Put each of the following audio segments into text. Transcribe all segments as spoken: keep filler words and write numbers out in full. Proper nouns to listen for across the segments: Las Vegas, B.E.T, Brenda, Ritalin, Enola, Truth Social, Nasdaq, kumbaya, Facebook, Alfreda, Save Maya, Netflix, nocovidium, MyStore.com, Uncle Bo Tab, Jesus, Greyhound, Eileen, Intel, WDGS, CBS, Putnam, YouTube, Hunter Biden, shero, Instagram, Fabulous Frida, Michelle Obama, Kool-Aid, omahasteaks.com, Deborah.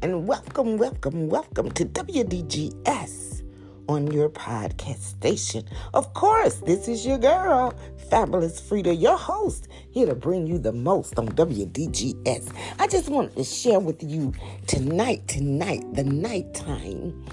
and welcome, welcome, welcome to W D G S on your podcast station. Of course, this is your girl, Fabulous Frida, your host, here to bring you the most on W D G S. I just wanted to share with you tonight, tonight, the nighttime.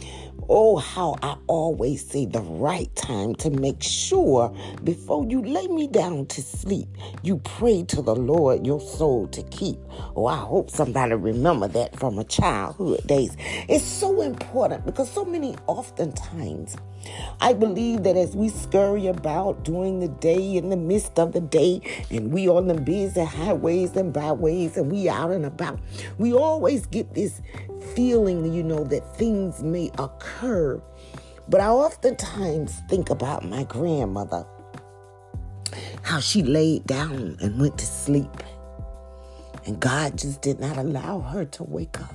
Oh, how I always say the right time to make sure before you lay me down to sleep, you pray to the Lord your soul to keep. Oh, I hope somebody remember that from a childhood days. It's so important because so many oftentimes, I believe that as we scurry about during the day, in the midst of the day, and we on the busy highways and byways, and we out and about, we always get this feeling, you know, that things may occur. But I oftentimes think about my grandmother, how she laid down and went to sleep, and God just did not allow her to wake up.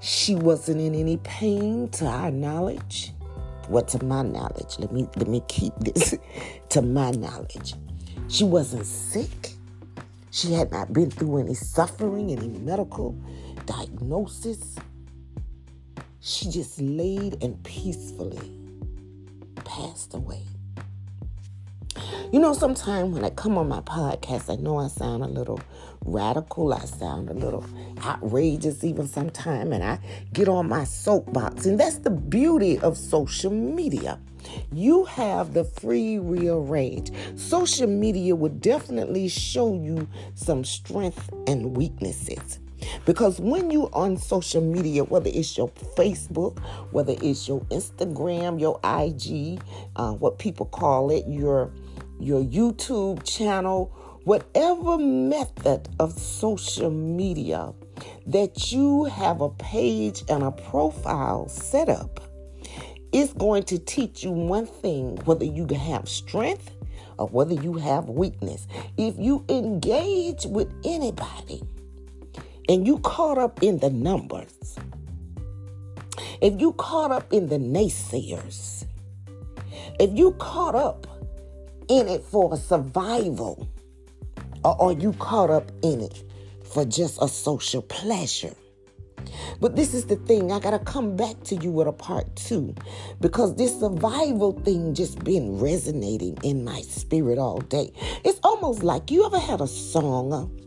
She wasn't in any pain to our knowledge. Well, to my knowledge. Let me let me keep this to my knowledge. She wasn't sick. She had not been through any suffering, any medical diagnosis. She just laid and peacefully passed away. You know, sometimes when I come on my podcast, I know I sound a little radical. I sound a little outrageous even sometimes. And I get on my soapbox. And that's the beauty of social media. You have the free real range. Social media will definitely show you some strengths and weaknesses. Because when you on social media, whether it's your Facebook, whether it's your Instagram, your I G, uh, what people call it, your your YouTube channel, whatever method of social media that you have a page and a profile set up, it's going to teach you one thing, whether you have strength or whether you have weakness. If you engage with anybody and you caught up in the numbers, if you caught up in the naysayers, if you caught up in it for survival, or are you caught up in it for just a social pleasure? But this is the thing, I gotta come back to you with a part two, because this survival thing just been resonating in my spirit all day. It's almost like, you ever had a song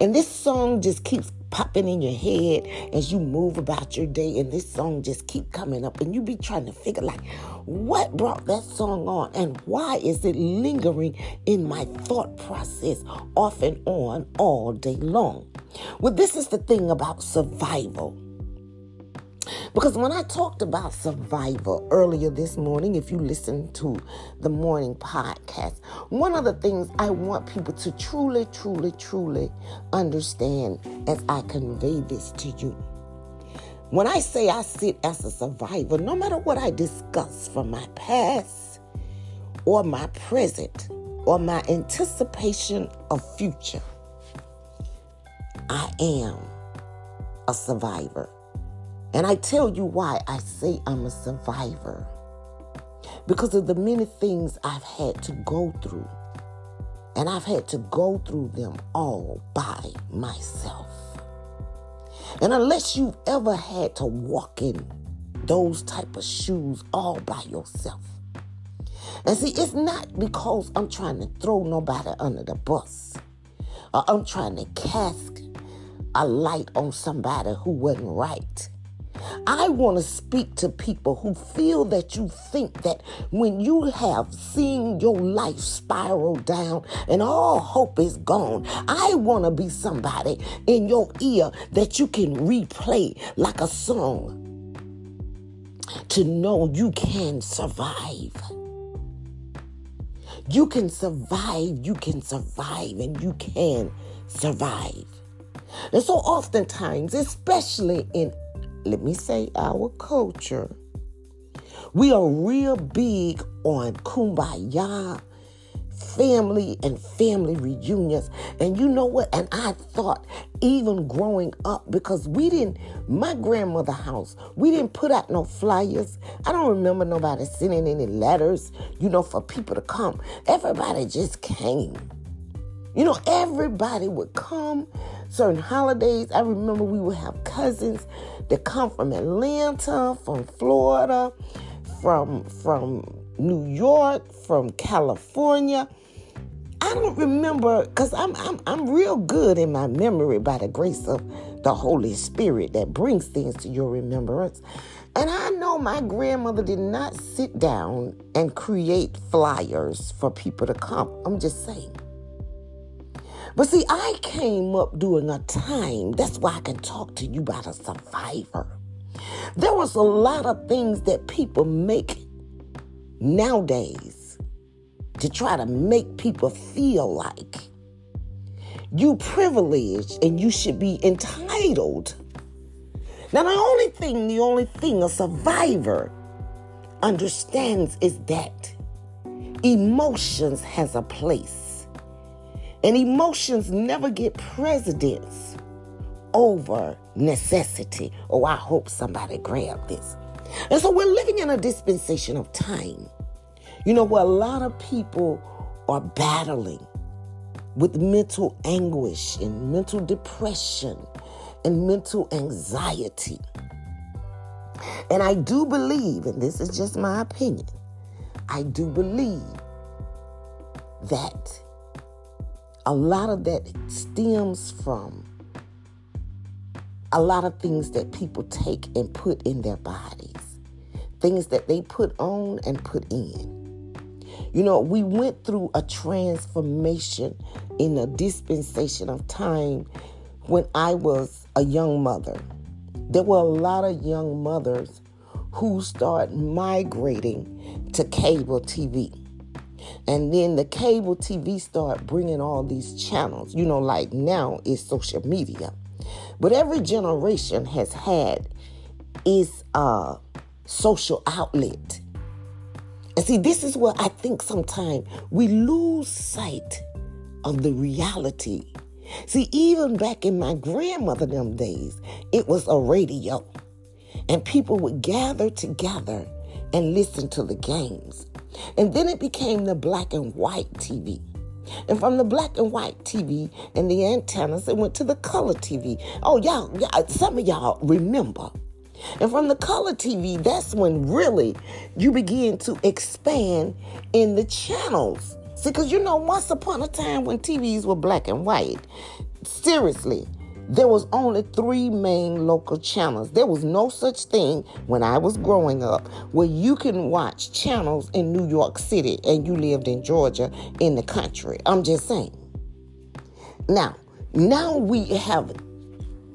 and this song just keeps popping in your head as you move about your day, and this song just keep coming up, and you be trying to figure like, what brought that song on, and why is it lingering in my thought process off and on all day long? Well, this is the thing about survival. Because when I talked about survival earlier this morning, if you listen to the morning podcast, one of the things I want people to truly, truly, truly understand as I convey this to you. When I say I sit as a survivor, no matter what I discuss from my past or my present or my anticipation of future, I am a survivor. And I tell you why I say I'm a survivor. Because of the many things I've had to go through. And I've had to go through them all by myself. And unless you've ever had to walk in those type of shoes all by yourself. And see, it's not because I'm trying to throw nobody under the bus. Or I'm trying to cast a light on somebody who wasn't right. I want to speak to people who feel that you think that when you have seen your life spiral down and all hope is gone, I want to be somebody in your ear that you can replay like a song to know you can survive. You can survive, you can survive, and you can survive. And so oftentimes, especially in Let me say our culture, we are real big on kumbaya, family and family reunions. And you know what? And I thought even growing up, because we didn't, my grandmother's house, we didn't put out no flyers. I don't remember nobody sending any letters, you know, for people to come. Everybody just came. You know, everybody would come. Certain holidays, I remember we would have cousins that come from Atlanta, from Florida, from from New York, from California. I don't remember, because I'm, I'm I'm real good in my memory by the grace of the Holy Spirit that brings things to your remembrance. And I know my grandmother did not sit down and create flyers for people to come. I'm just saying. But see, I came up during a time, that's why I can talk to you about a survivor. There was a lot of things that people make nowadays to try to make people feel like you privileged and you should be entitled. Now, the only thing, the only thing a survivor understands is that emotions has a place. And emotions never get precedence over necessity. Oh, I hope somebody grabbed this. And so we're living in a dispensation of time, you know, where a lot of people are battling with mental anguish and mental depression and mental anxiety. And I do believe, and this is just my opinion, I do believe that a lot of that stems from a lot of things that people take and put in their bodies, things that they put on and put in. You know, we went through a transformation in a dispensation of time when I was a young mother. There were a lot of young mothers who started migrating to cable T V. And then the cable T V started bringing all these channels. You know, like now it's social media. But every generation has had its uh, social outlet. And see, this is where I think sometimes we lose sight of the reality. See, even back in my grandmother them days, it was a radio. And people would gather together and listen to the games. And then it became the black and white T V. And from the black and white T V and the antennas, it went to the color T V. Oh, y'all, y'all, some of y'all remember. And from the color T V, that's when really you begin to expand in the channels. See, because you know, once upon a time when T Vs were black and white, seriously, there was only three main local channels. There was no such thing when I was growing up where you can watch channels in New York City and you lived in Georgia in the country. I'm just saying. Now, now we have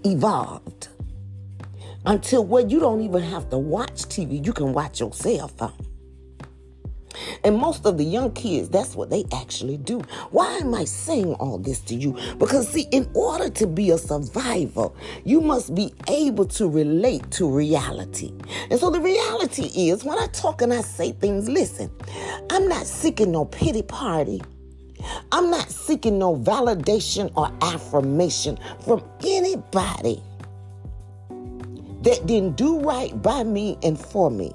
evolved until where you don't even have to watch T V. You can watch your cell phone. And most of the young kids, that's what they actually do. Why am I saying all this to you? Because, see, in order to be a survivor, you must be able to relate to reality. And so the reality is, when I talk and I say things, listen, I'm not seeking no pity party. I'm not seeking no validation or affirmation from anybody that didn't do right by me and for me.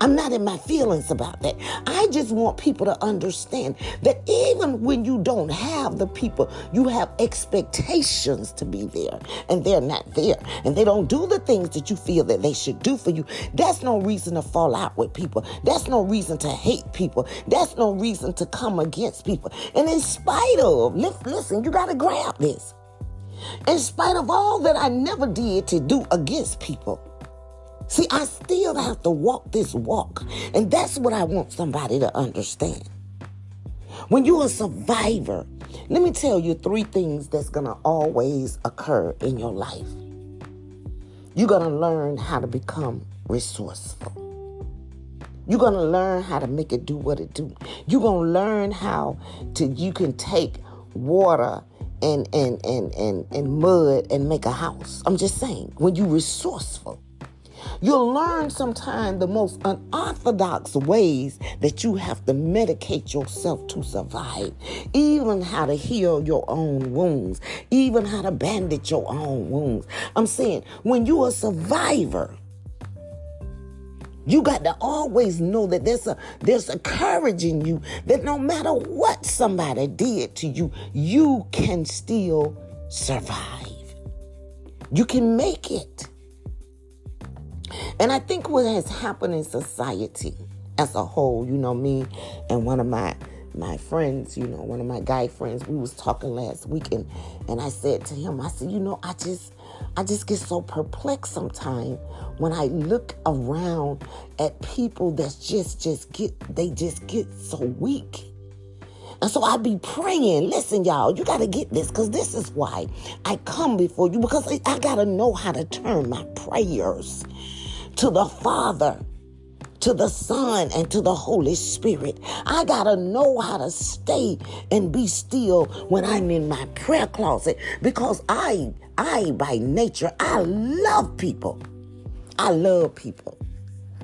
I'm not in my feelings about that. I just want people to understand that even when you don't have the people, you have expectations to be there, and they're not there, and they don't do the things that you feel that they should do for you. That's no reason to fall out with people. That's no reason to hate people. That's no reason to come against people. And in spite of, listen, you got to grab this. In spite of all that I never did to do against people, see, I still have to walk this walk. And that's what I want somebody to understand. When you're a survivor, let me tell you three things that's going to always occur in your life. You're going to learn how to become resourceful. You're going to learn how to make it do what it do. You're going to learn how to you can take water and, and, and, and, and mud and make a house. I'm just saying, when you're resourceful, you'll learn sometimes the most unorthodox ways that you have to medicate yourself to survive. Even how to heal your own wounds. Even how to bandage your own wounds. I'm saying, when you're a survivor, You got to always know that there's a, there's a courage in you that no matter what somebody did to you, you can still survive. You can make it. And I think what has happened in society as a whole, you know, me and one of my my friends, you know, one of my guy friends, we was talking last week, and, and I said to him, I said, you know, I just, I just get so perplexed sometimes when I look around at people that's just, just get, they just get so weak. And so I be praying, listen, y'all, you got to get this, because this is why I come before you, because I got to know how to turn my prayers to the Father, to the Son, and to the Holy Spirit. I got to know how to stay and be still when I'm in my prayer closet, because I, I by nature, I love people. I love people.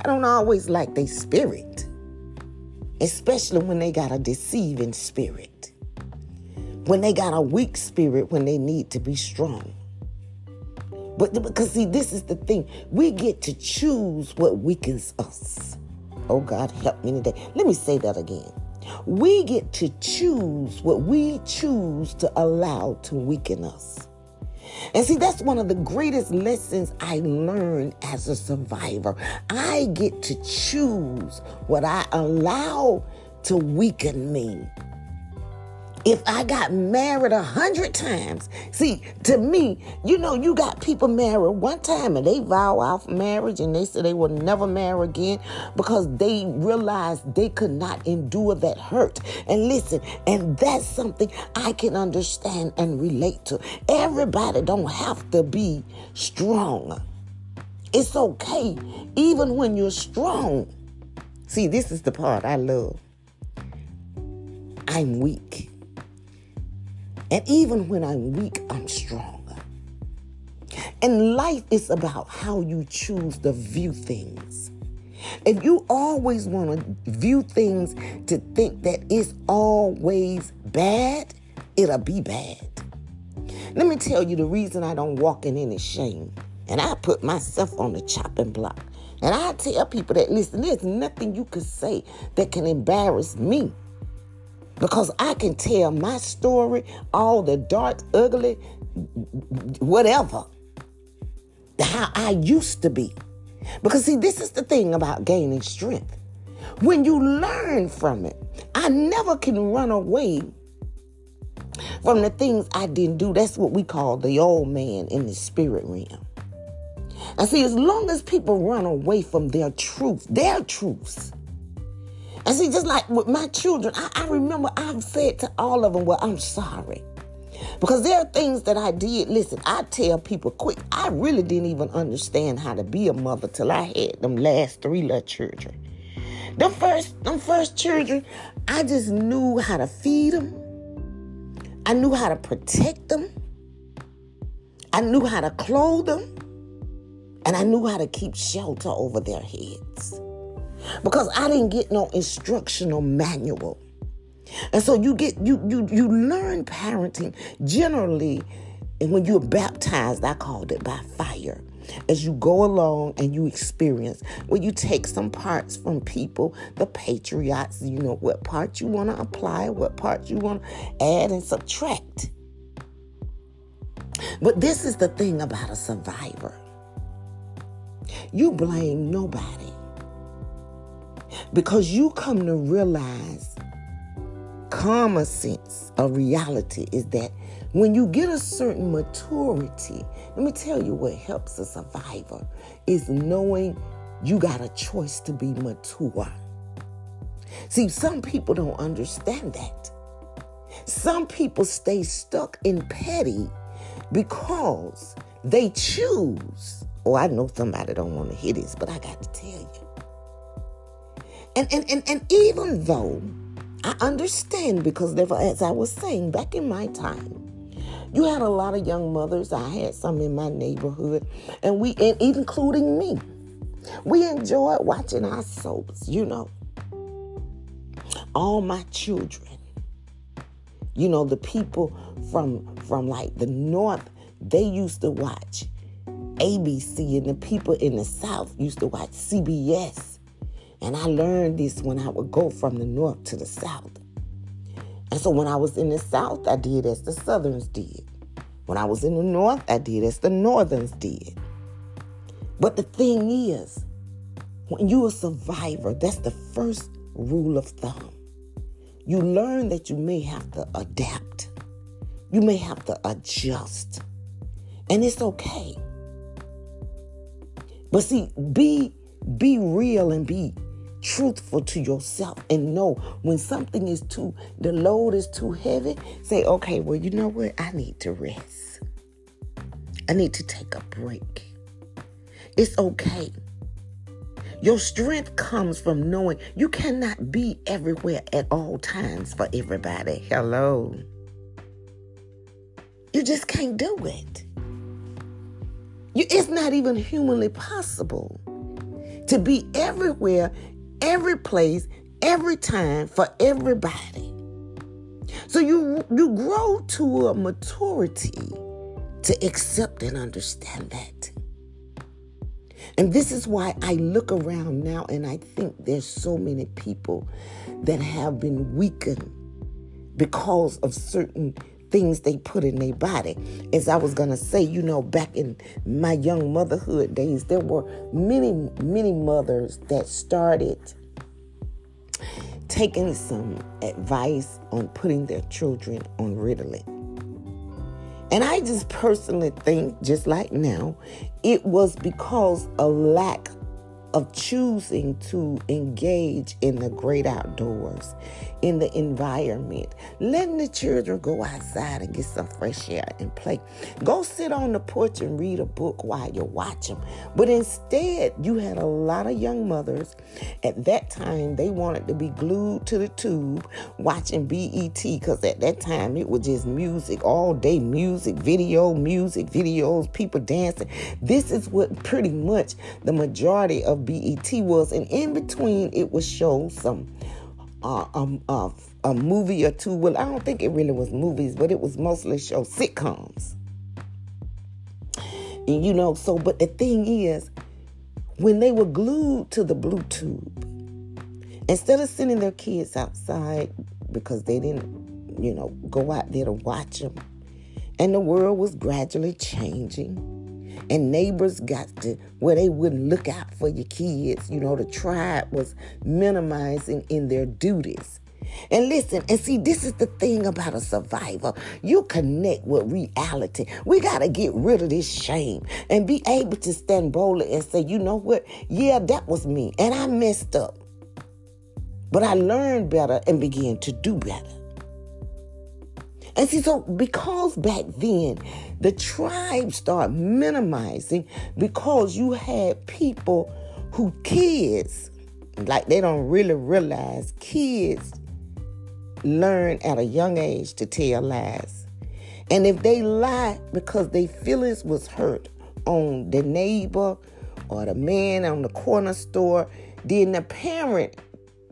I don't always like their spirit, especially when they got a deceiving spirit, when they got a weak spirit, when they need to be strong. But because, see, this is the thing. We get to choose what weakens us. Oh, God, help me today. Let me say that again. We get to choose what we choose to allow to weaken us. And see, that's one of the greatest lessons I learned as a survivor. I get to choose what I allow to weaken me. If I got married a hundred times, see, to me, you know, you got people married one time and they vow off marriage and they say they will never marry again because they realized they could not endure that hurt. And listen, and that's something I can understand and relate to. Everybody don't have to be strong. It's okay, even when you're strong. See, this is the part I love. I'm weak. And even when I'm weak, I'm strong. And life is about how you choose to view things. If you always want to view things to think that it's always bad, it'll be bad. Let me tell you the reason I don't walk in any shame. And I put myself on the chopping block. And I tell people that, listen, there's nothing you can say that can embarrass me. Because I can tell my story, all the dark, ugly, whatever, how I used to be. Because, see, this is the thing about gaining strength. When you learn from it, I never can run away from the things I didn't do. That's what we call the old man in the spirit realm. And see, as long as people run away from their truth, their truths, and see, just like with my children, I, I remember I've said to all of them, well, I'm sorry. Because there are things that I did. Listen, I tell people quick, I really didn't even understand how to be a mother till I had them last three little children. Them first, them first children, I just knew how to feed them. I knew how to protect them. I knew how to clothe them. And I knew how to keep shelter over their heads. Because I didn't get no instructional manual. And so you get you you you learn parenting generally, and when you're baptized, I called it, by fire. As you go along and you experience, when you take some parts from people, the patriots, you know, what part you want to apply, what part you want to add and subtract. But this is the thing about a survivor. You blame nobody. Because you come to realize common sense of reality is that when you get a certain maturity, let me tell you what helps a survivor is knowing you got a choice to be mature. See, some people don't understand that. Some people stay stuck in petty because they choose. Oh, I know somebody don't want to hear this, but I got to tell you. And, and and and even though I understand, because as I was saying, back in my time, you had a lot of young mothers. I had some in my neighborhood, and we, and including me, we enjoyed watching our soaps, you know. All my children, you know, the people from from like the north, they used to watch A B C, and the people in the South used to watch C B S. And I learned this when I would go from the North to the South. And so when I was in the South, I did as the Southerns did. When I was in the North, I did as the Northerns did. But the thing is, when you're a survivor, that's the first rule of thumb. You learn that you may have to adapt. You may have to adjust. And it's okay. But see, be be real and be truthful to yourself, and know when something is too, the load is too heavy, say, okay, well, you know what? I need to rest. I need to take a break. It's okay. Your strength comes from knowing you cannot be everywhere at all times for everybody. Hello. You just can't do it. You, it's not even humanly possible to be everywhere, every place, every time for everybody. So you, you grow to a maturity to accept and understand that. And this is why I look around now and I think there's so many people that have been weakened because of certain things they put in their body. As I was going to say, you know, back in my young motherhood days, there were many, many mothers that started taking some advice on putting their children on Ritalin. And I just personally think, just like now, it was because a lack of choosing to engage in the great outdoors, in the environment, letting the children go outside and get some fresh air and play. Go sit on the porch and read a book while you watch them. But instead, you had a lot of young mothers. At that time, they wanted to be glued to the tube watching B E T, because at that time, it was just music all day, music, video, music, videos, people dancing. This is what pretty much the majority of B E T was, and in between it would show some uh, um, uh, a movie or two. Well, I don't think it really was movies, but it was mostly show sitcoms. And you know, so, but the thing is, when they were glued to the Bluetooth, instead of sending their kids outside because they didn't, you know, go out there to watch them, and the world was gradually changing, and neighbors got to where they wouldn't look out for your kids. You know, the tribe was minimizing in their duties. And listen, and see, this is the thing about a survivor. You connect with reality. We got to get rid of this shame and be able to stand boldly and say, you know what? Yeah, that was me. And I messed up. But I learned better and began to do better. And see, so because back then, the tribe started minimizing, because you had people who kids, like they don't really realize, kids learn at a young age to tell lies. And if they lie because their feelings was hurt on the neighbor or the man on the corner store, then the parent,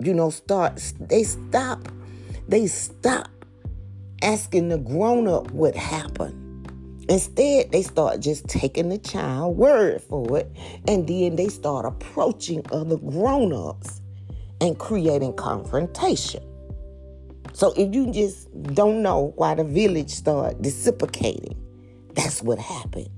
you know, starts, they stop, they stop asking the grown-up what happened. Instead, they start just taking the child word for it, and then they start approaching other grown-ups and creating confrontation. So if you just don't know why the village started dissipating, that's what happened.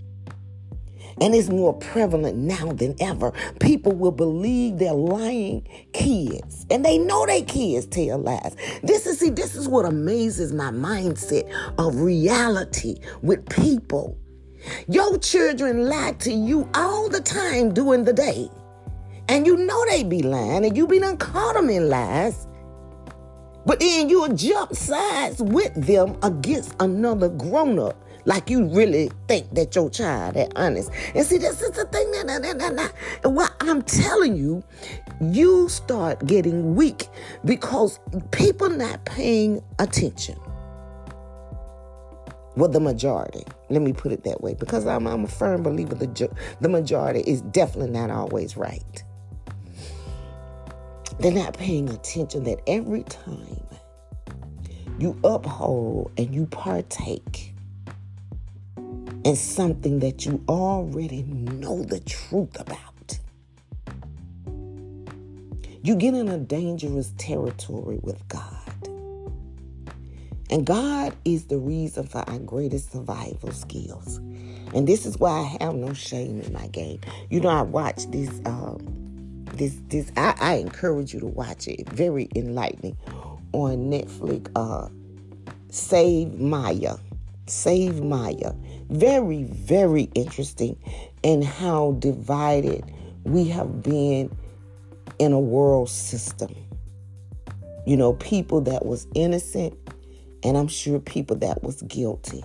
And it's more prevalent now than ever. People will believe they're lying kids. And they know they kids tell lies. This is, see, this is what amazes my mindset of reality with people. Your children lie to you all the time during the day. And you know they be lying, and you be done caught them in lies. But then you'll jump sides with them against another grown-up. Like you really think that your child is honest. And see, this is the thing that, that, that, that, that well, I'm telling you, you start getting weak because people not paying attention. Well, the majority, let me put it that way, because I'm, I'm a firm believer the, the majority is definitely not always right. They're not paying attention that every time you uphold and you partake in something that you already know the truth about. You get in a dangerous territory with God. And God is the reason for our greatest survival skills. And this is why I have no shame in my game. You know, I watch this, um, this, this, I, I encourage you to watch it. Very enlightening on Netflix. Uh, Save Maya. Save Maya. Very, very interesting in how divided we have been in a world system. You know, people that was innocent, and I'm sure people that was guilty.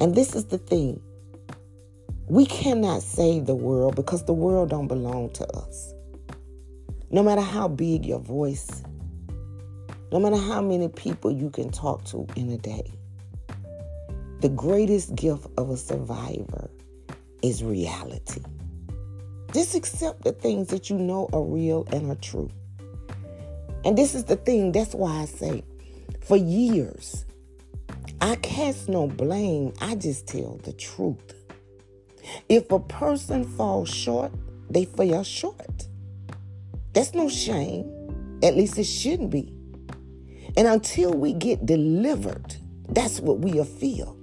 And this is the thing. We cannot save the world because the world don't belong to us. No matter how big your voice, no matter how many people you can talk to in a day, the greatest gift of a survivor is reality. Just accept the things that you know are real and are true. And this is the thing, that's why I say, for years, I cast no blame. I just tell the truth. If a person falls short, they fall short. That's no shame. At least it shouldn't be. And until we get delivered, that's what we'll feel.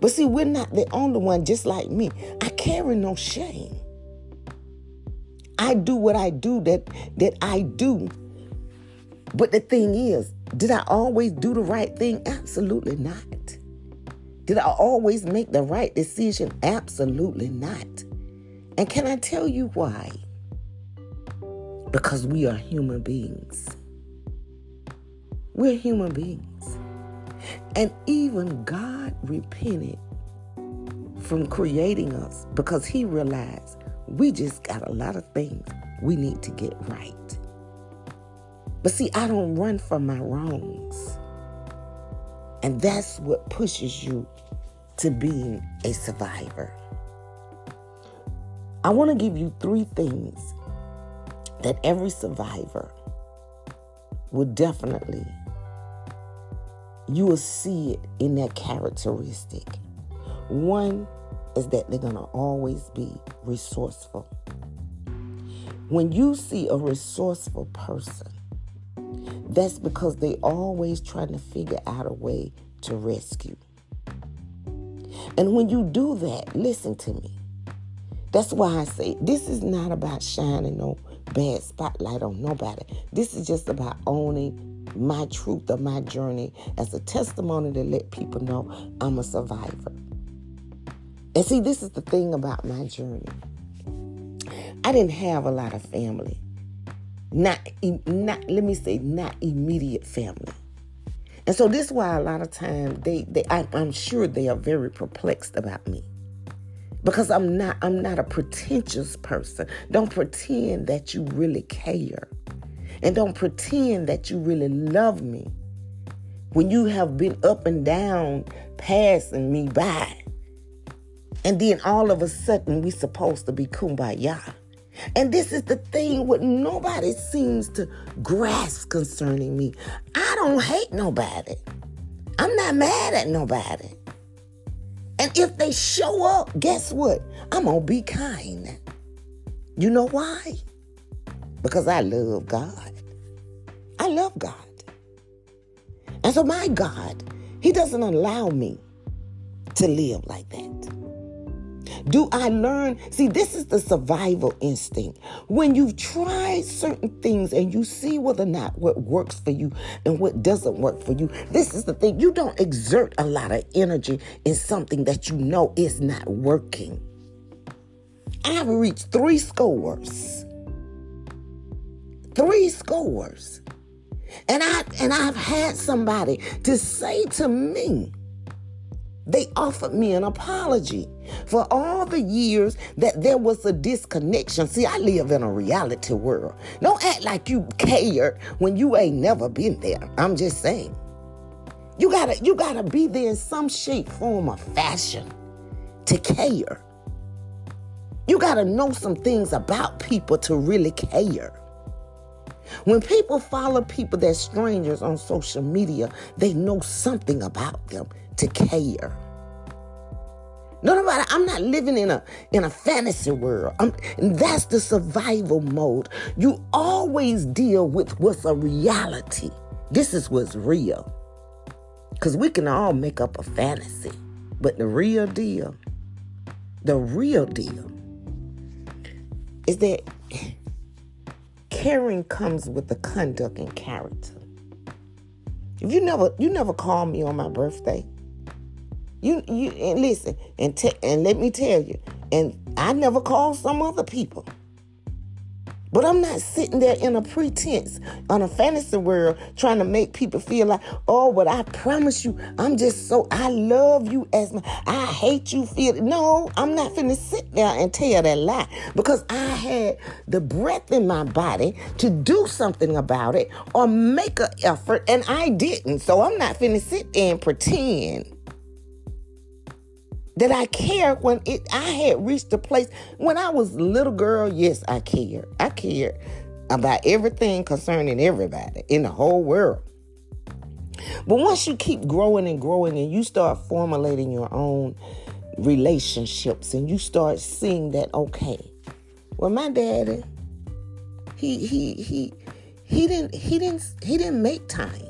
But see, we're not the only one, just like me. I carry no shame. I do what I do that, that I do. But the thing is, did I always do the right thing? Absolutely not. Did I always make the right decision? Absolutely not. And can I tell you why? Because we are human beings. We're human beings. And even God repented from creating us because he realized we just got a lot of things we need to get right. But see, I don't run from my wrongs. And that's what pushes you to being a survivor. I want to give you three things that every survivor will definitely, you will see it in their characteristic. One is that they're going to always be resourceful. When you see a resourceful person, that's because they always trying to figure out a way to rescue. And when you do that, listen to me. That's why I say this is not about shining no bad spotlight on nobody. This is just about owning my truth of my journey as a testimony to let people know I'm a survivor. And see, this is the thing about my journey. I didn't have a lot of family. Not, not let me say, not immediate family. And so this is why a lot of times they, they I, I'm sure they are very perplexed about me because I'm not, I'm not a pretentious person. Don't pretend that you really care, and don't pretend that you really love me when you have been up and down passing me by, and then all of a sudden we supposed to be kumbaya. And this is the thing what nobody seems to grasp concerning me. I don't hate nobody. I'm not mad at nobody. And if they show up, guess what? I'm going to be kind. You know why? Because I love God. I love God. And so my God, he doesn't allow me to live like that. Do I learn? See, this is the survival instinct. When you've tried certain things and you see whether or not what works for you and what doesn't work for you, this is the thing. You don't exert a lot of energy in something that you know is not working. I've reached three scores. Three scores. And, I, and I've had somebody to say to me, they offered me an apology for all the years that there was a disconnection. See, I live in a reality world. Don't act like you cared when you ain't never been there. I'm just saying. You gotta, you gotta be there in some shape, form, or fashion to care. You gotta know some things about people to really care. When people follow people that's strangers on social media, they know something about them to care. No, I'm not living in a in a fantasy world. I'm, and that's the survival mode. You always deal with what's a reality. This is what's real. Because we can all make up a fantasy. But the real deal, the real deal is that caring comes with the conduct and character. If you never, you never call me on my birthday. You, you, and listen, and te- and let me tell you, and I never call some other people. But I'm not sitting there in a pretense, on a fantasy world, trying to make people feel like, oh, but I promise you, I'm just so, I love you as my, I hate you feel. No, I'm not finna sit there and tell that lie because I had the breath in my body to do something about it or make an effort, and I didn't. So I'm not finna sit there and pretend that I cared when it, I had reached a place. When I was a little girl, yes, I cared. I cared about everything concerning everybody in the whole world. But once you keep growing and growing and you start formulating your own relationships and you start seeing that, okay, well, my daddy, he he he he didn't he didn't he didn't make time.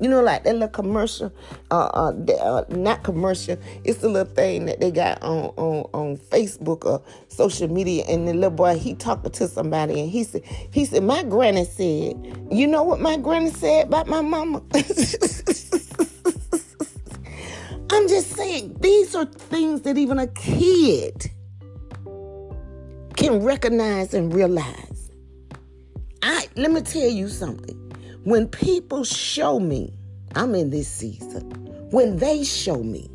You know, like that little commercial, uh, uh, uh, not commercial. It's the little thing that they got on, on, on Facebook or social media. And the little boy, he talking to somebody, and he said, he said, my granny said, you know what my granny said about my mama? I'm just saying, these are things that even a kid can recognize and realize. I let me tell you something. When people show me, I'm in this season, when they show me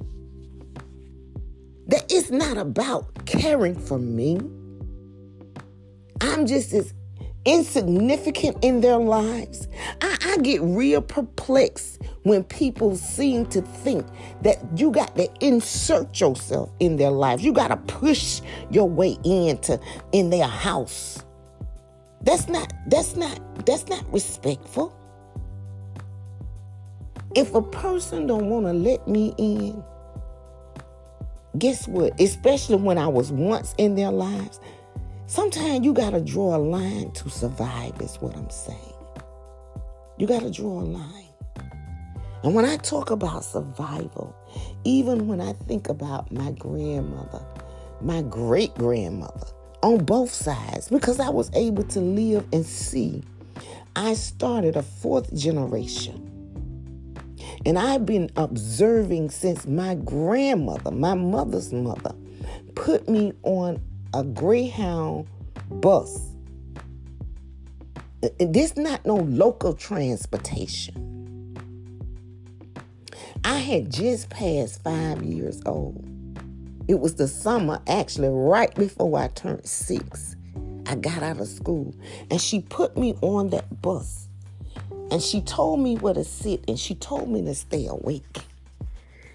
that it's not about caring for me, I'm just as insignificant in their lives. I, I get real perplexed when people seem to think that you got to insert yourself in their lives. You got to push your way into in their house. That's not, that's not, that's not respectful. If a person don't want to let me in, guess what? Especially when I was once in their lives, sometimes you got to draw a line to survive is what I'm saying. You got to draw a line. And when I talk about survival, even when I think about my grandmother, my great-grandmother, on both sides, because I was able to live and see, I started a fourth generation. And I've been observing since my grandmother, my mother's mother, put me on a Greyhound bus. This is not no local transportation. I had just passed five years old. It was the summer, actually, right before I turned six. I got out of school, and she put me on that bus, and she told me where to sit, and she told me to stay awake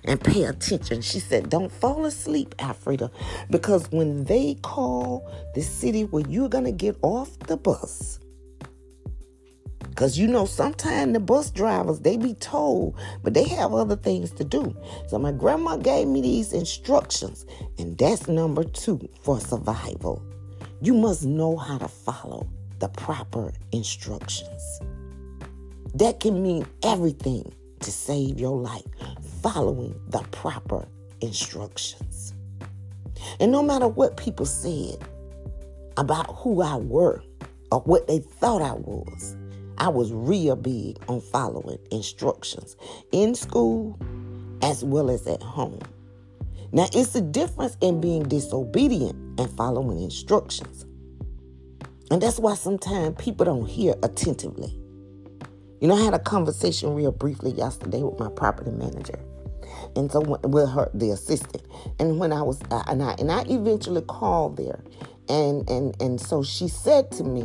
and pay attention. She said, don't fall asleep, Alfreda, because when they call the city where you're going to get off the bus, because, you know, sometimes the bus drivers, they be told, but they have other things to do. So my grandma gave me these instructions, and that's number two for survival. You must know how to follow the proper instructions. That can mean everything to save your life, following the proper instructions. And no matter what people said about who I were or what they thought I was, I was real big on following instructions in school as well as at home. Now, it's a difference in being disobedient and following instructions. And that's why sometimes people don't hear attentively. You know, I had a conversation real briefly yesterday with my property manager. And so with her, the assistant. And when I was, uh, and I and I eventually called there. And, and and so she said to me,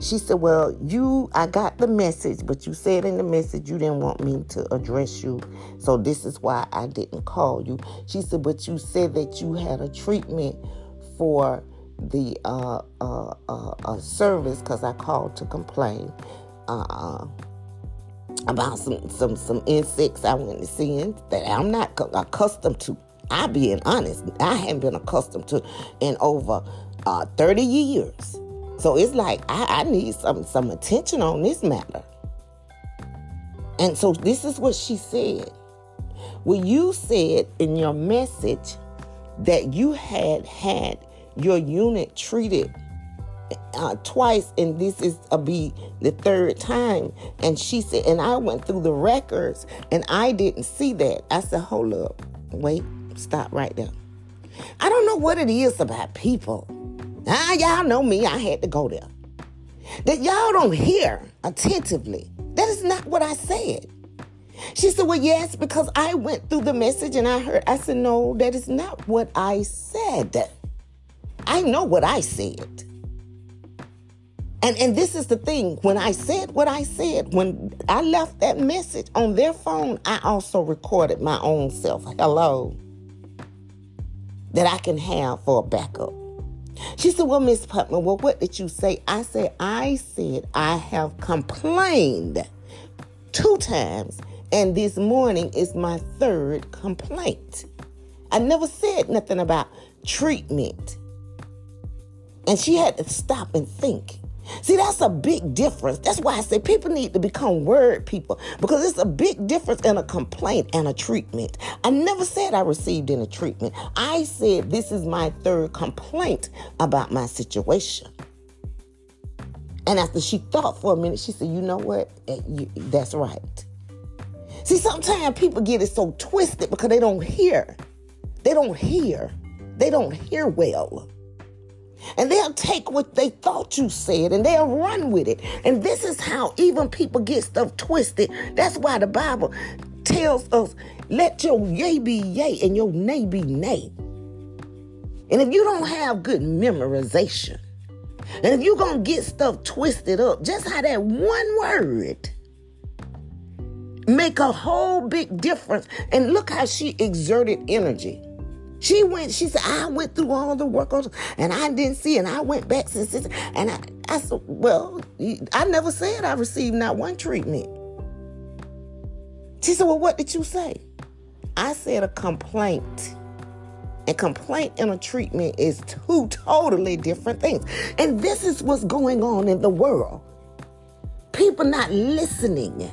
she said, well, you, I got the message, but you said in the message you didn't want me to address you. So this is why I didn't call you. She said, but you said that you had a treatment for the uh, uh, uh, uh, service because I called to complain uh, about some, some, some insects I went to see that I'm not accustomed to. I'm being honest. I haven't been accustomed to in over uh, thirty years. So it's like I, I need some some attention on this matter. And so this is what she said. Well, you said in your message that you had had your unit treated uh, twice, and this is a be the third time. And she said, and I went through the records, and I didn't see that. I said, hold up, wait, stop right there. I don't know what it is about people. Ah, y'all know me. I had to go there. That y'all don't hear attentively. That is not what I said. She said, well, yes, because I went through the message and I heard. I said, no, that is not what I said. I know what I said. And and this is the thing. When I said what I said, when I left that message on their phone, I also recorded my own self. Hello. That I can have for a backup. She said, well, Miss Putnam, well, what did you say? I said, I said I have complained two times, and this morning is my third complaint. I never said nothing about treatment. And she had to stop and think. See, that's a big difference. That's why I say people need to become word people, because it's a big difference in a complaint and a treatment. I never said I received any treatment. I said this is my third complaint about my situation. And after she thought for a minute, she said, you know what? That's right. See, sometimes people get it so twisted because they don't hear. They don't hear. They don't hear well. And they'll take what they thought you said and they'll run with it. And this is how even people get stuff twisted. That's why the Bible tells us, let your yea be yea and your nay be nay. And if you don't have good memorization, and if you're going to get stuff twisted up, just how that one word make a whole big difference. And look how she exerted energy. She went, she said, I went through all the work and I didn't see, and I went back since, and I, I said, well, I never said I received not one treatment. She said, well, what did you say? I said a complaint. A complaint and a treatment is two totally different things. And this is what's going on in the world. People not listening.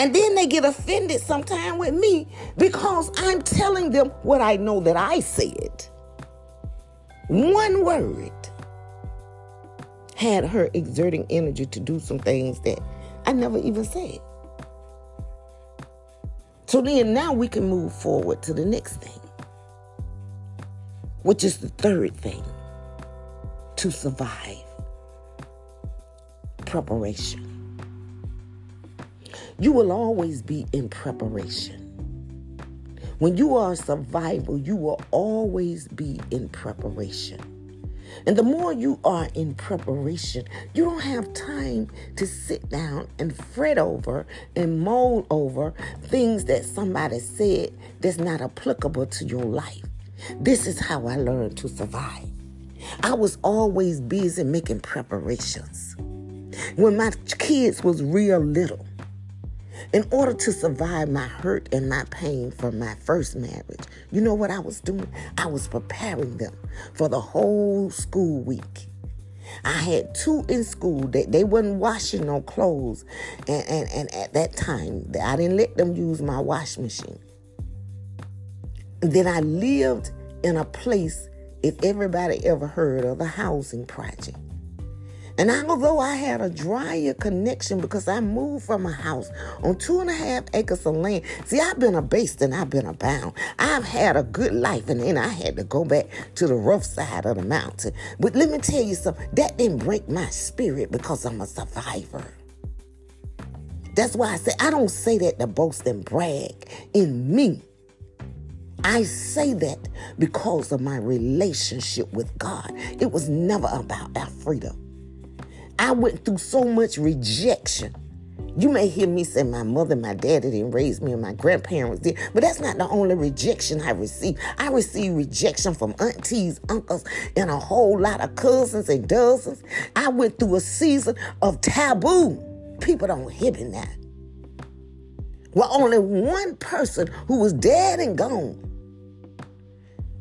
And then they get offended sometime with me because I'm telling them what I know that I said. One word had her exerting energy to do some things that I never even said. So then now we can move forward to the next thing, which is the third thing to survive: preparation. You will always be in preparation. When you are a survivor, you will always be in preparation. And the more you are in preparation, you don't have time to sit down and fret over and mold over things that somebody said that's not applicable to your life. This is how I learned to survive. I was always busy making preparations. When my kids was real little, in order to survive my hurt and my pain from my first marriage, you know what I was doing? I was preparing them for the whole school week. I had two in school that they wasn't washing no clothes. And, and, and at that time, I didn't let them use my wash machine. Then I lived in a place, if everybody ever heard of the housing project. And although I had a drier connection because I moved from a house on two and a half acres of land. See, I've been abased and I've been abound. I've had a good life, and then I had to go back to the rough side of the mountain. But let me tell you something, that didn't break my spirit because I'm a survivor. That's why I say I don't say that to boast and brag in me. I say that because of my relationship with God. It was never about Alfreda. I went through so much rejection. You may hear me say my mother and my daddy didn't raise me and my grandparents did, but that's not the only rejection I received. I received rejection from aunties, uncles, and a whole lot of cousins and dozens. I went through a season of taboo. People don't hear me now. Well, only one person who was dead and gone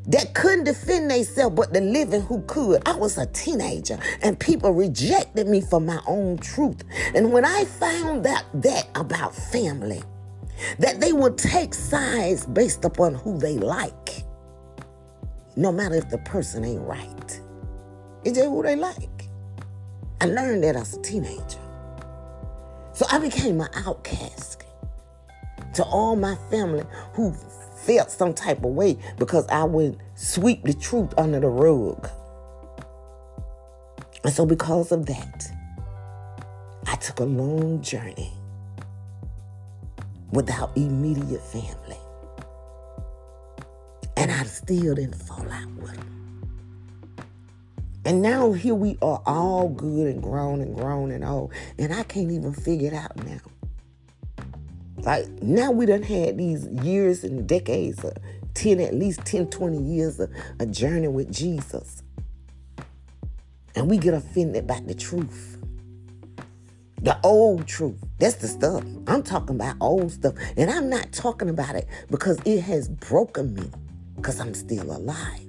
that couldn't defend themselves but the living who could. I was a teenager and people rejected me for my own truth. And when I found out that about family, that they would take sides based upon who they like, no matter if the person ain't right. It's just who they like. I learned that as a teenager. So I became an outcast to all my family who felt some type of way because I would sweep the truth under the rug. And so because of that, I took a long journey without immediate family. And I still didn't fall out with them. And now here we are, all good and grown and grown and old. And I can't even figure it out now. Like, now we done had these years and decades, of ten, at least ten, twenty years of a journey with Jesus. And we get offended by the truth. The old truth. That's the stuff. I'm talking about old stuff. And I'm not talking about it because it has broken me, because I'm still alive.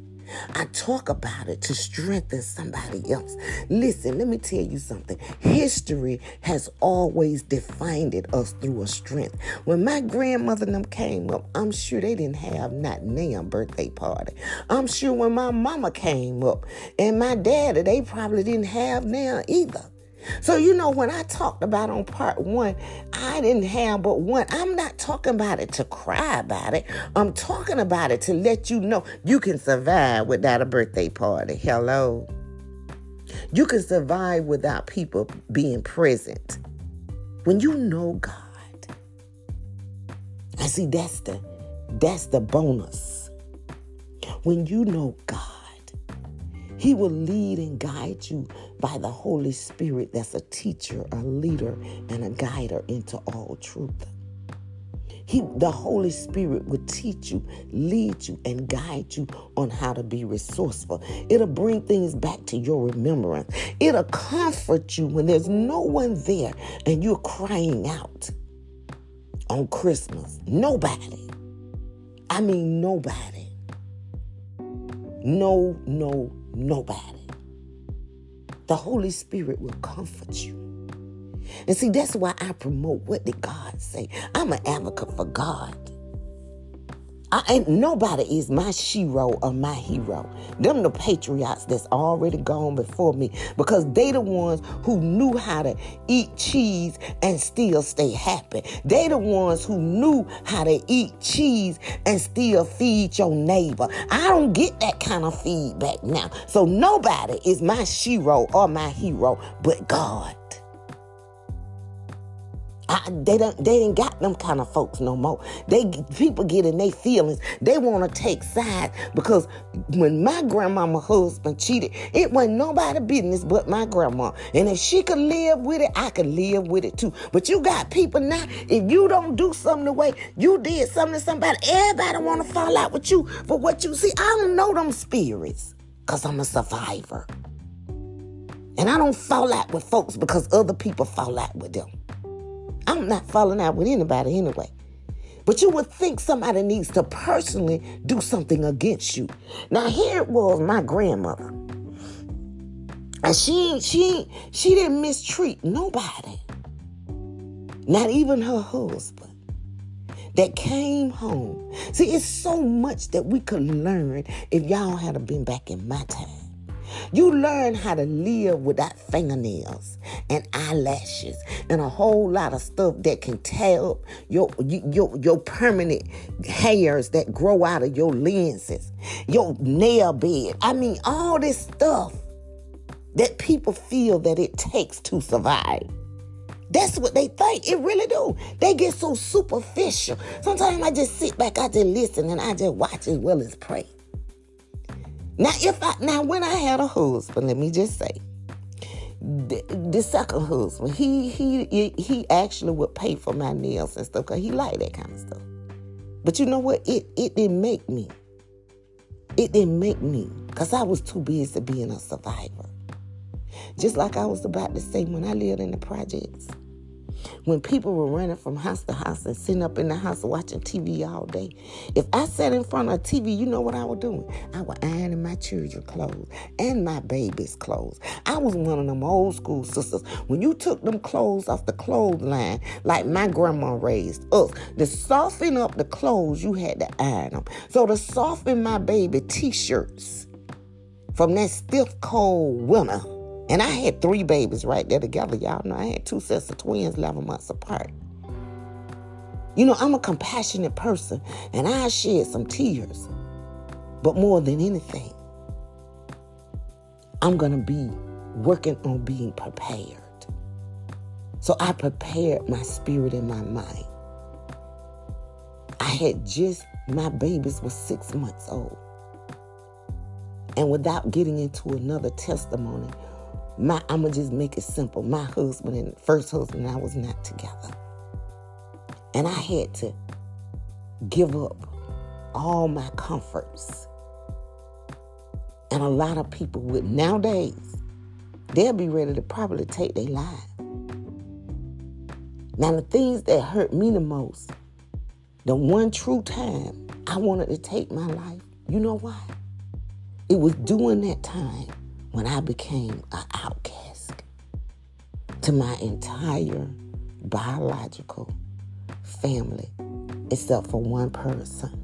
I talk about it to strengthen somebody else. Listen, let me tell you something. History has always defined it us through a strength. When my grandmother and them came up, I'm sure they didn't have not now birthday party. I'm sure when my mama came up and my daddy, they probably didn't have now either. So, you know, when I talked about on part one, I didn't have but one. I'm not talking about it to cry about it. I'm talking about it to let you know you can survive without a birthday party. Hello. You can survive without people being present. When you know God. I see that's the, that's the bonus. When you know God, He will lead and guide you by the Holy Spirit that's a teacher, a leader, and a guider into all truth. He, the Holy Spirit will teach you, lead you, and guide you on how to be resourceful. It'll bring things back to your remembrance. It'll comfort you when there's no one there and you're crying out on Christmas. Nobody. I mean nobody. No, no, nobody. The Holy Spirit will comfort you. And see, that's why I promote what did God say. I'm an advocate for God. I ain't nobody is my shero or my hero. Them the patriots that's already gone before me, because they the ones who knew how to eat cheese and still stay happy. They the ones who knew how to eat cheese and still feed your neighbor. I don't get that kind of feedback now. So nobody is my shero or my hero but God. I, they don't. They ain't got them kind of folks no more. They people get in their feelings. They want to take sides because when my grandmama's husband cheated, it wasn't nobody's business but my grandma. And if she could live with it, I could live with it too. But you got people now. If you don't do something the way you did something to somebody, everybody want to fall out with you for what you see. I don't know them spirits because I'm a survivor, and I don't fall out with folks because other people fall out with them. I'm not falling out with anybody anyway. But you would think somebody needs to personally do something against you. Now, here it was my grandmother. And she, she, she didn't mistreat nobody. Not even her husband. That came home. See, it's so much that we could learn if y'all had been back in my time. You learn how to live without fingernails and eyelashes and a whole lot of stuff that can tear up your, your, your permanent hairs that grow out of your lenses, your nail bed. I mean, all this stuff that people feel that it takes to survive. That's what they think. It really do. They get so superficial. Sometimes I just sit back, I just listen, and I just watch as well as pray. Now, if I, now when I had a husband, let me just say, the, the second husband, he he he actually would pay for my nails and stuff because he liked that kind of stuff. But you know what? It it didn't make me. It didn't make me because I was too busy being a survivor. Just like I was about to say when I lived in the projects. when people were running from house to house and sitting up in the house watching T V all day. If I sat in front of a T V, you know what I was doing? I was ironing my children's clothes and my baby's clothes. I was one of them old school sisters. When you took them clothes off the clothesline, like my grandma raised us, to soften up the clothes, you had to iron them. So to soften my baby T-shirts from that stiff, cold winter, and I had three babies right there together. Y'all know I had two sets of twins eleven months apart. You know, I'm a compassionate person, and I shed some tears. But more than anything, I'm going to be working on being prepared. So I prepared my spirit and my mind. I had just, my babies were six months old. And without getting into another testimony, My, I'm going to just make it simple. My husband and first husband and I was not together. And I had to give up all my comforts. And a lot of people would. Nowadays, they'll be ready to probably take their life. Now, the things that hurt me the most, the one true time I wanted to take my life, you know why? It was during that time when I became an outcast to my entire biological family, except for one person.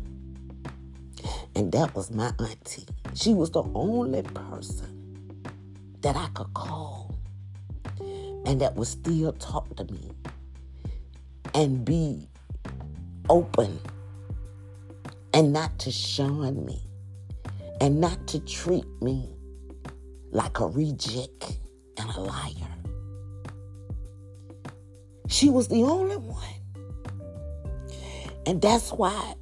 And that was my auntie. She was the only person that I could call and that would still talk to me and be open and not to shun me and not to treat me like a reject and a liar. She was the only one. And that's why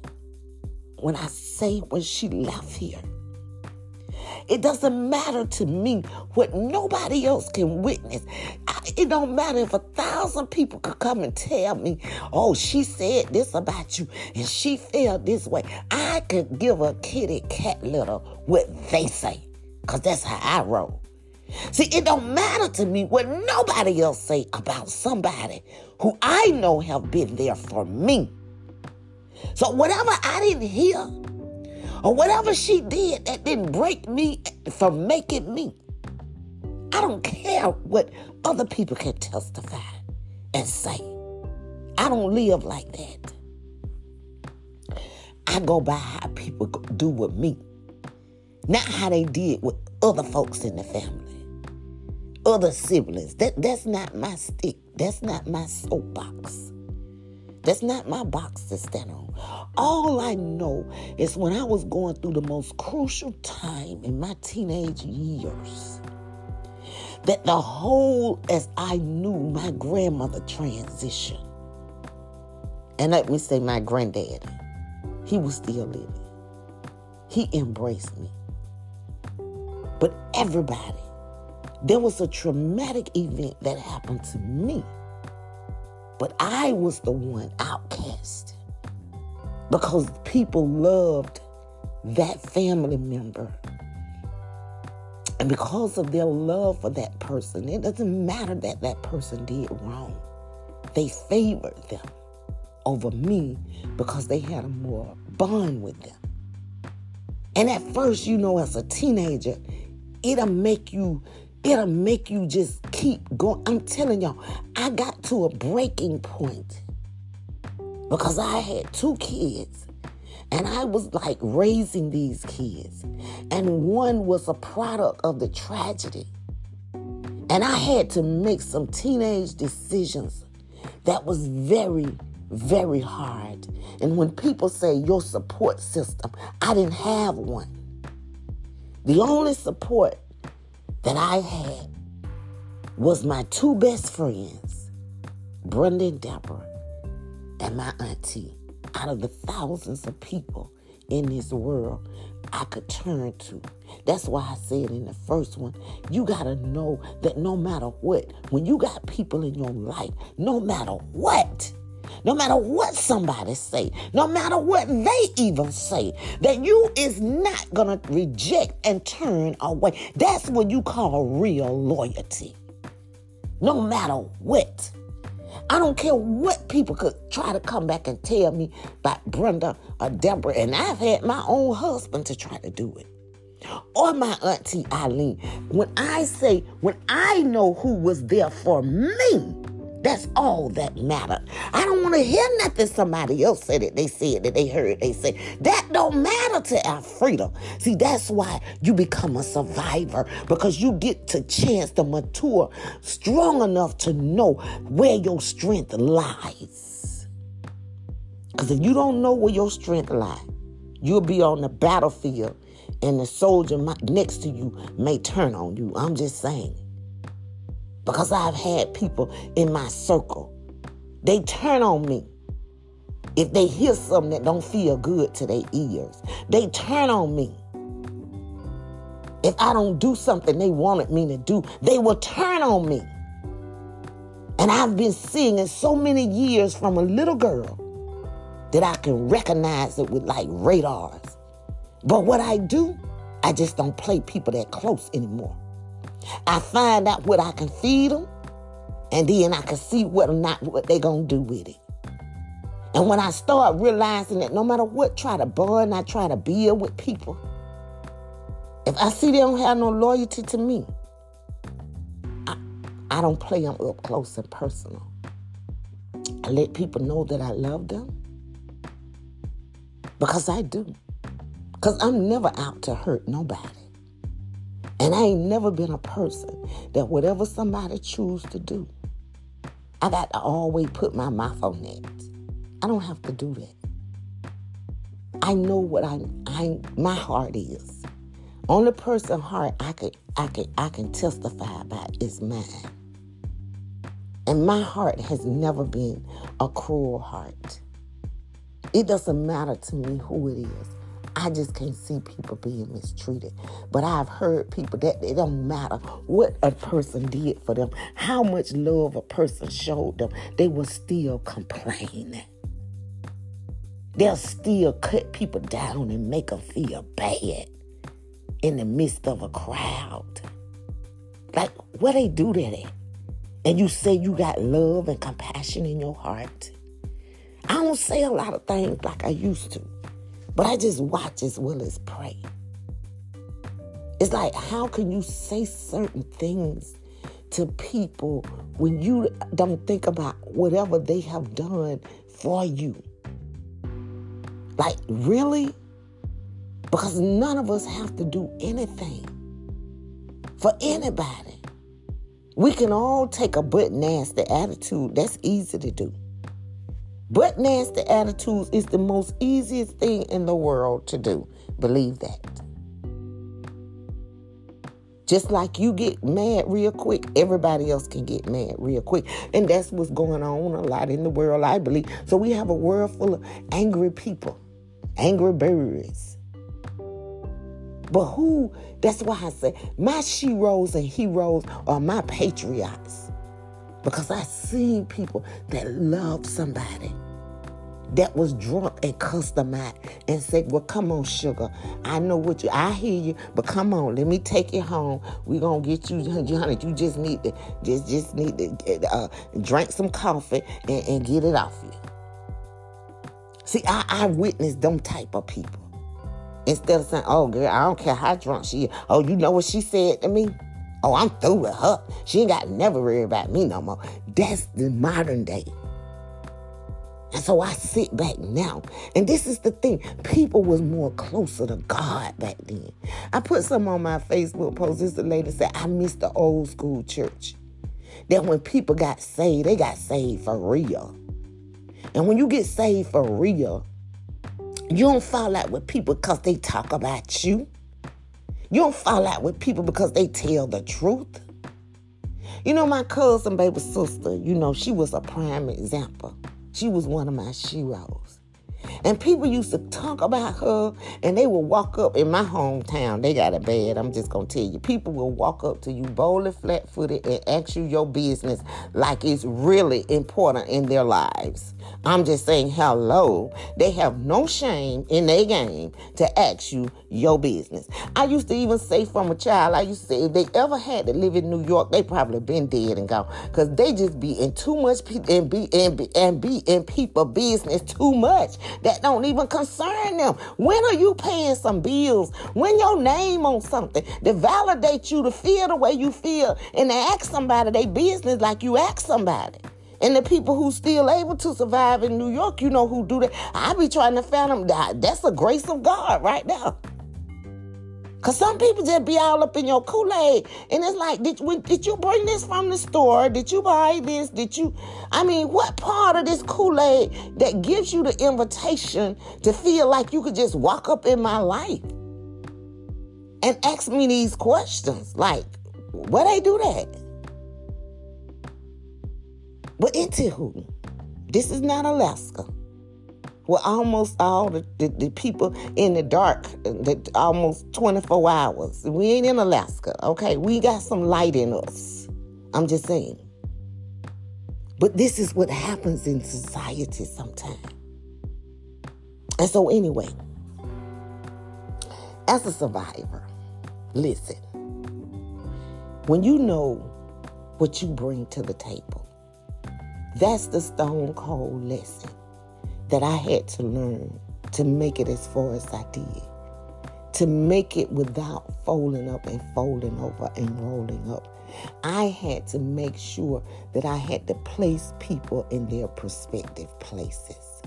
when I say when she left here, it doesn't matter to me what nobody else can witness. I, it don't matter if a thousand people could come and tell me, oh, she said this about you and she felt this way. I could give a kitty cat litter what they say. Because that's how I roll. See, it don't matter to me what nobody else say about somebody who I know have been there for me. So whatever I didn't hear or whatever she did that didn't break me from making me, I don't care what other people can testify and say. I don't live like that. I go by how people do with me. Not how they did with other folks in the family, other siblings. That, that's not my stick. That's not my soapbox. That's not my box to stand on. All I know is when I was going through the most crucial time in my teenage years, that the whole, as I knew, my grandmother transitioned. And let me say my granddaddy, he was still living. He embraced me. But everybody, there was a traumatic event that happened to me. But I was the one outcast because people loved that family member. And because of their love for that person, it doesn't matter that that person did wrong. They favored them over me because they had a more bond with them. And at first, you know, as a teenager, it'll make you, it'll make you just keep going. I'm telling y'all, I got to a breaking point because I had two kids and I was like raising these kids. And one was a product of the tragedy. And I had to make some teenage decisions that was very very hard. And when people say your support system, I didn't have one. The only support that I had was my two best friends, Brenda and Deborah, and my auntie. Out of the thousands of people in this world I could turn to. That's why I said in the first one, you gotta know that no matter what, when you got people in your life, no matter what, no matter what somebody say, no matter what they even say, that you is not going to reject and turn away. That's what you call real loyalty. No matter what. I don't care what people could try to come back and tell me about Brenda or Deborah. And I've had my own husband to try to do it. Or my auntie Eileen. When I say, when I know who was there for me, that's all that mattered. I don't want to hear nothing somebody else said that they said, that they heard, they said. That don't matter to Alfreda. See, that's why you become a survivor, because you get to chance to mature strong enough to know where your strength lies. Because if you don't know where your strength lies, you'll be on the battlefield and the soldier next to you may turn on you. I'm just saying. Because I've had people in my circle, they turn on me if they hear something that don't feel good to their ears. They turn on me. If I don't do something they wanted me to do, they will turn on me. And I've been seeing it so many years from a little girl that I can recognize it with like radars. But what I do, I just don't play people that close anymore. I find out what I can feed them, and then I can see what or not what they're going to do with it. And when I start realizing that no matter what, try to bond, I try to build with people. If I see they don't have no loyalty to me, I, I don't play them up close and personal. I let people know that I love them, because I do. Because I'm never out to hurt nobody. And I ain't never been a person that whatever somebody choose to do, I got to always put my mouth on it. I don't have to do that. I know what I, I my heart is. Only person heart I can I can I can testify about is mine. And my heart has never been a cruel heart. It doesn't matter to me who it is. I just can't see people being mistreated. But I've heard people that it don't matter what a person did for them, how much love a person showed them, they will still complain. They'll still cut people down and make them feel bad in the midst of a crowd. Like, where they do that at? And you say you got love and compassion in your heart. I don't say a lot of things like I used to. But I just watch as well as pray. It's like, how can you say certain things to people when you don't think about whatever they have done for you? Like, really? Because none of us have to do anything for anybody. We can all take a butt-nasty attitude. That's easy to do. But nasty attitudes is the most easiest thing in the world to do. Believe that. Just like you get mad real quick, everybody else can get mad real quick. And that's what's going on a lot in the world, I believe. So we have a world full of angry people, angry birds. But who, that's why I say, my sheroes and heroes are my patriots. Because I seen people that love somebody that was drunk and cussed them out and said, well, come on, sugar. I know what you, I hear you, but come on, let me take you home. We're going to get you, honey, you just need to, just, just need to uh, drink some coffee and, and get it off you. See, I, I witnessed them type of people. Instead of saying, oh, girl, I don't care how drunk she is. Oh, you know what she said to me? Oh, I'm through with her. She ain't got to never worry about me no more. That's the modern day. And so I sit back now. And this is the thing. People was more closer to God back then. I put something on my Facebook post. This lady said, I miss the old school church. That when people got saved, they got saved for real. And when you get saved for real, you don't fall out with people because they talk about you. You don't fall out with people because they tell the truth. You know, my cousin, baby sister, you know, she was a prime example. She was one of my sheroes. And people used to talk about her, and they would walk up in my hometown. They got it bad, I'm just going to tell you. People will walk up to you boldly, flat-footed, and ask you your business like it's really important in their lives. I'm just saying, hello. They have no shame in their game to ask you your business. I used to even say from a child, I used to say if they ever had to live in New York, they probably been dead and gone, because they just be in too much pe- and, be, and, be, and be in people business too much that don't even concern them. When are you paying some bills? When your name on something to validate you to feel the way you feel and to ask somebody they business like you ask somebody. And the people who still able to survive in New York, you know who do that. I be trying to fathom that. That's the grace of God right now. Because some people just be all up in your Kool-Aid. And it's like, did, when, did you bring this from the store? Did you buy this? Did you? I mean, what part of this Kool-Aid that gives you the invitation to feel like you could just walk up in my life and ask me these questions? Like, where they do that? But anywho, this is not Alaska, where almost all the, the, the people in the dark, the, almost twenty-four hours. We ain't in Alaska, okay? We got some light in us. I'm just saying. But this is what happens in society sometimes. And so anyway, as a survivor, listen, when you know what you bring to the table, that's the stone cold lesson that I had to learn to make it as far as I did. To make it without folding up and folding over and rolling up. I had to make sure that I had to place people in their prospective places.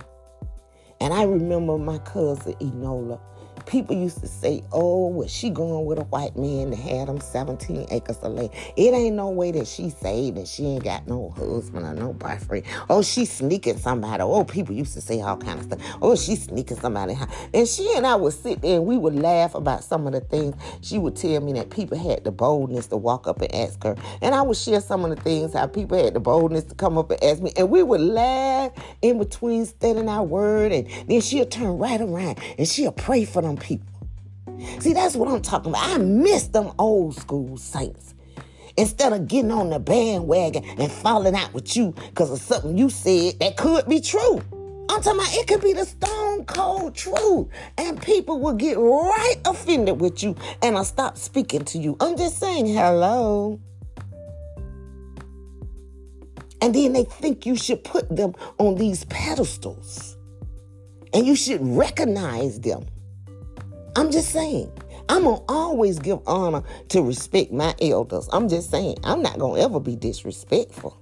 And I remember my cousin Enola. People used to say, oh, was she going with a white man that had them seventeen acres of land? It ain't no way that she saved and she ain't got no husband or no boyfriend. Oh, she sneaking somebody. Oh, people used to say all kind of stuff. Oh, she sneaking somebody. And she and I would sit there and we would laugh about some of the things. She would tell me that people had the boldness to walk up and ask her. And I would share some of the things how people had the boldness to come up and ask me. And we would laugh in between stating our word. And then she'll turn right around and she'll pray for them people. See, that's what I'm talking about. I miss them old school saints. Instead of getting on the bandwagon and falling out with you because of something you said that could be true. I'm talking about it could be the stone cold truth. And people will get right offended with you and I'll stop speaking to you. I'm just saying, hello. And then they think you should put them on these pedestals. And you should recognize them. I'm just saying, I'm going to always give honor to respect my elders. I'm just saying, I'm not going to ever be disrespectful.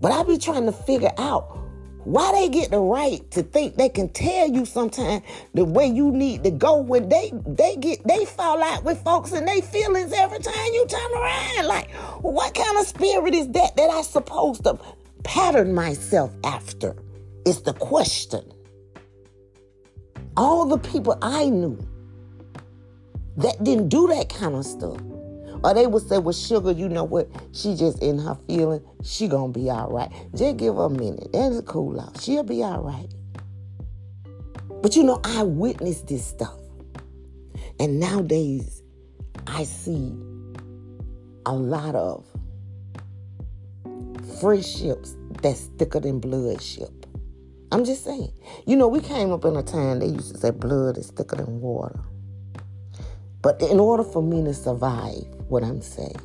But I be trying to figure out why they get the right to think they can tell you sometimes the way you need to go when they they get they fall out with folks and they feelings every time you turn around. Like, what kind of spirit is that that I supposed to pattern myself after? It's the question. All the people I knew that didn't do that kind of stuff. Or they would say, well, sugar, you know what? She just in her feeling. She gonna be all right. Just give her a minute. That'll cool off. She'll be all right. But you know, I witnessed this stuff. And nowadays, I see a lot of friendships that's thicker than bloodship. I'm just saying. You know, we came up in a time they used to say blood is thicker than water. But in order for me to survive what I'm saying,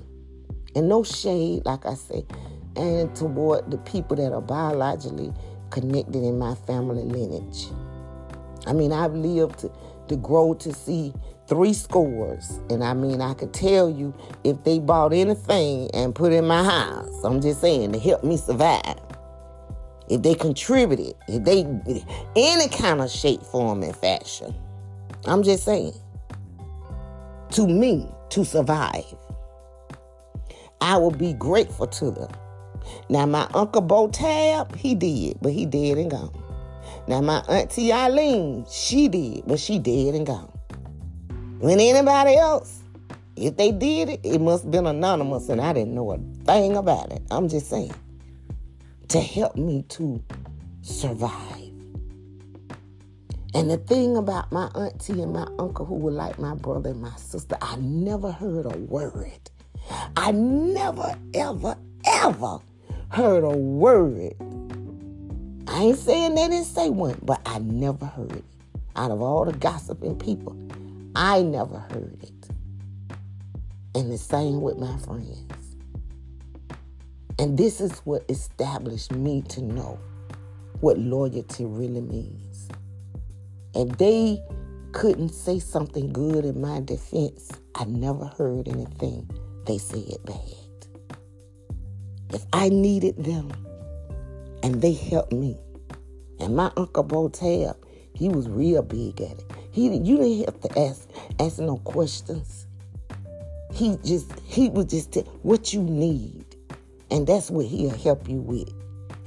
and no shade, like I say, and toward the people that are biologically connected in my family lineage. I mean, I've lived to, to grow to see three scores. And I mean, I could tell you if they bought anything and put in my house, I'm just saying, to help me survive. If they contributed, if they, any kind of shape, form, and fashion. I'm just saying, to me, to survive, I will be grateful to them. Now, my Uncle Bo Tab, he did, but he dead and gone. Now, my Auntie Eileen, she did, but she dead and gone. When anybody else, if they did it, it must have been anonymous, and I didn't know a thing about it. I'm just saying. To help me to survive. And the thing about my auntie and my uncle who were like my brother and my sister, I never heard a word. I never, ever, ever heard a word. I ain't saying they didn't say one, but I never heard it. Out of all the gossiping people, I never heard it. And the same with my friends. And this is what established me to know what loyalty really means. And they couldn't say something good in my defense. I never heard anything they said bad. If I needed them and they helped me, and my Uncle Bo Tab, he was real big at it. He, you didn't have to ask, ask no questions. He just, he would just tell what you need. And that's what he'll help you with.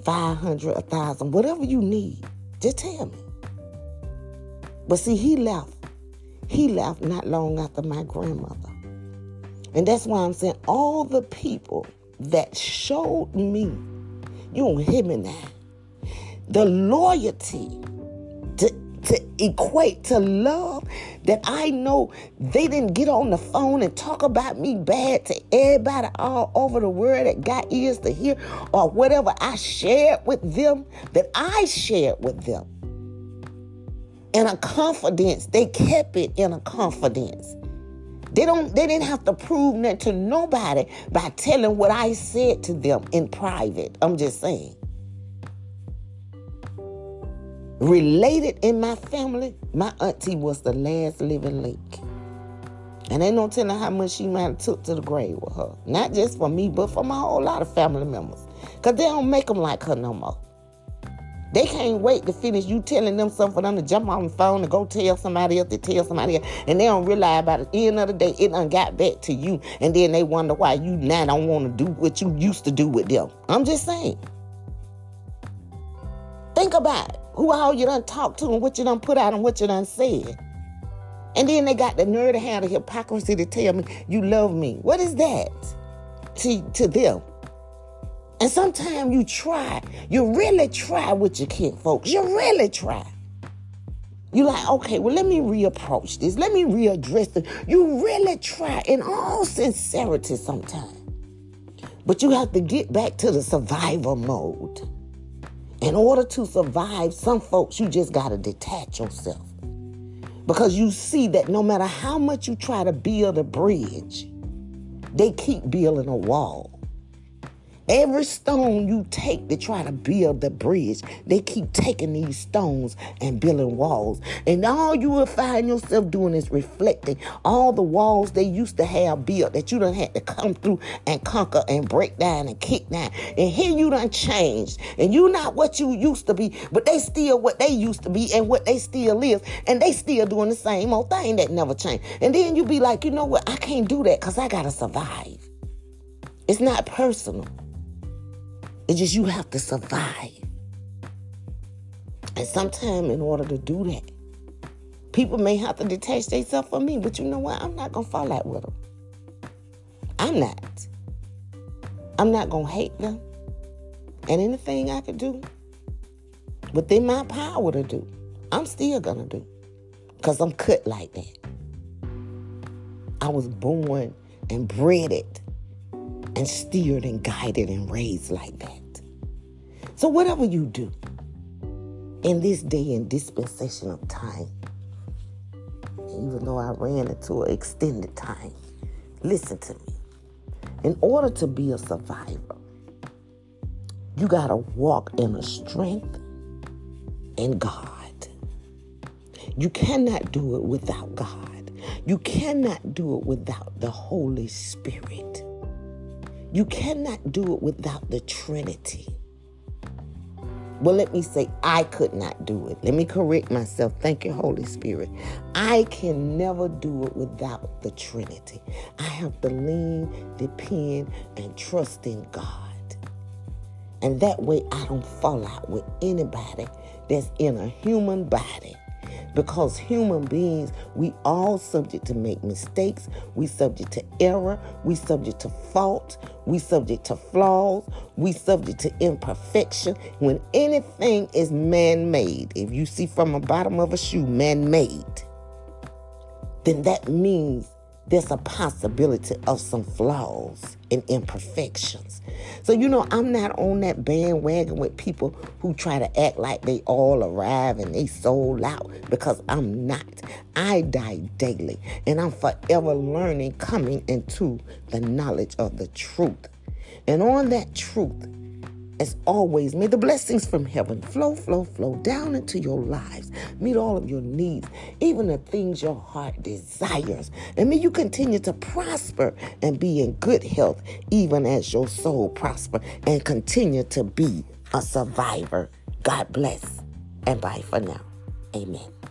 five hundred, one thousand, whatever you need, just tell me. But see, he left. He left not long after my grandmother. And that's why I'm saying all the people that showed me, you don't hear me now, the loyalty to, to equate to love, that I know they didn't get on the phone and talk about me bad to everybody all over the world that got ears to hear, or whatever I shared with them, that I shared with them. In a confidence, they kept it in a confidence. They don't. They didn't have to prove nothing to nobody by telling what I said to them in private. I'm just saying. Related in my family, my auntie was the last living link, and ain't no telling how much she might have took to the grave with her. Not just for me, but for my whole lot of family members, cause they don't make them like her no more. They can't wait to finish you telling them something for them to jump on the phone and go tell somebody else to tell somebody else. And they don't realize by the end of the day, it done got back to you. And then they wonder why you now don't want to do what you used to do with them. I'm just saying. Think about it. Who all you done talked to and what you done put out and what you done said. And then they got the nerve to have the hypocrisy to tell me you love me. What is that to, to them? And sometimes you try, you really try with your kin folks. You really try. You like, okay, well, let me reapproach this. Let me readdress this. You really try in all sincerity sometimes. But you have to get back to the survival mode. In order to survive, some folks, you just got to detach yourself. Because you see that no matter how much you try to build a bridge, they keep building a wall. Every stone you take to try to build the bridge, they keep taking these stones and building walls. And all you will find yourself doing is reflecting all the walls they used to have built that you done had to come through and conquer and break down and kick down. And here you done changed. And you not what you used to be, but they still what they used to be and what they still is. And they still doing the same old thing that never changed. And then you be like, you know what? I can't do that because I got to survive. It's not personal. It's just you have to survive. And sometimes in order to do that, people may have to detach themselves from me. But you know what? I'm not going to fall out with them. I'm not. I'm not going to hate them. And anything I could do within my power to do, I'm still going to do. Because I'm cut like that. I was born and bred it. And steered and guided and raised like that. So whatever you do in this day and dispensation of time, even though I ran into an extended time, listen to me. In order to be a survivor, you got to walk in a strength in God. You cannot do it without God. You cannot do it without the Holy Spirit. You cannot do it without the Trinity. Well, let me say, I could not do it. Let me correct myself. Thank you, Holy Spirit. I can never do it without the Trinity. I have to lean, depend, and trust in God. And that way I don't fall out with anybody that's in a human body because human beings, we all subject to make mistakes. We subject to error. We subject to fault. We subject to flaws. We subject to imperfection. When anything is man-made, if you see from the bottom of a shoe, man-made, then that means there's a possibility of some flaws and imperfections. So, you know, I'm not on that bandwagon with people who try to act like they all arrive and they sold out, because I'm not. I die daily, and I'm forever learning, coming into the knowledge of the truth. And on that truth, as always, may the blessings from heaven flow, flow, flow down into your lives. Meet all of your needs, even the things your heart desires. And may you continue to prosper and be in good health, even as your soul prosper, and continue to be a survivor. God bless, and bye for now. Amen.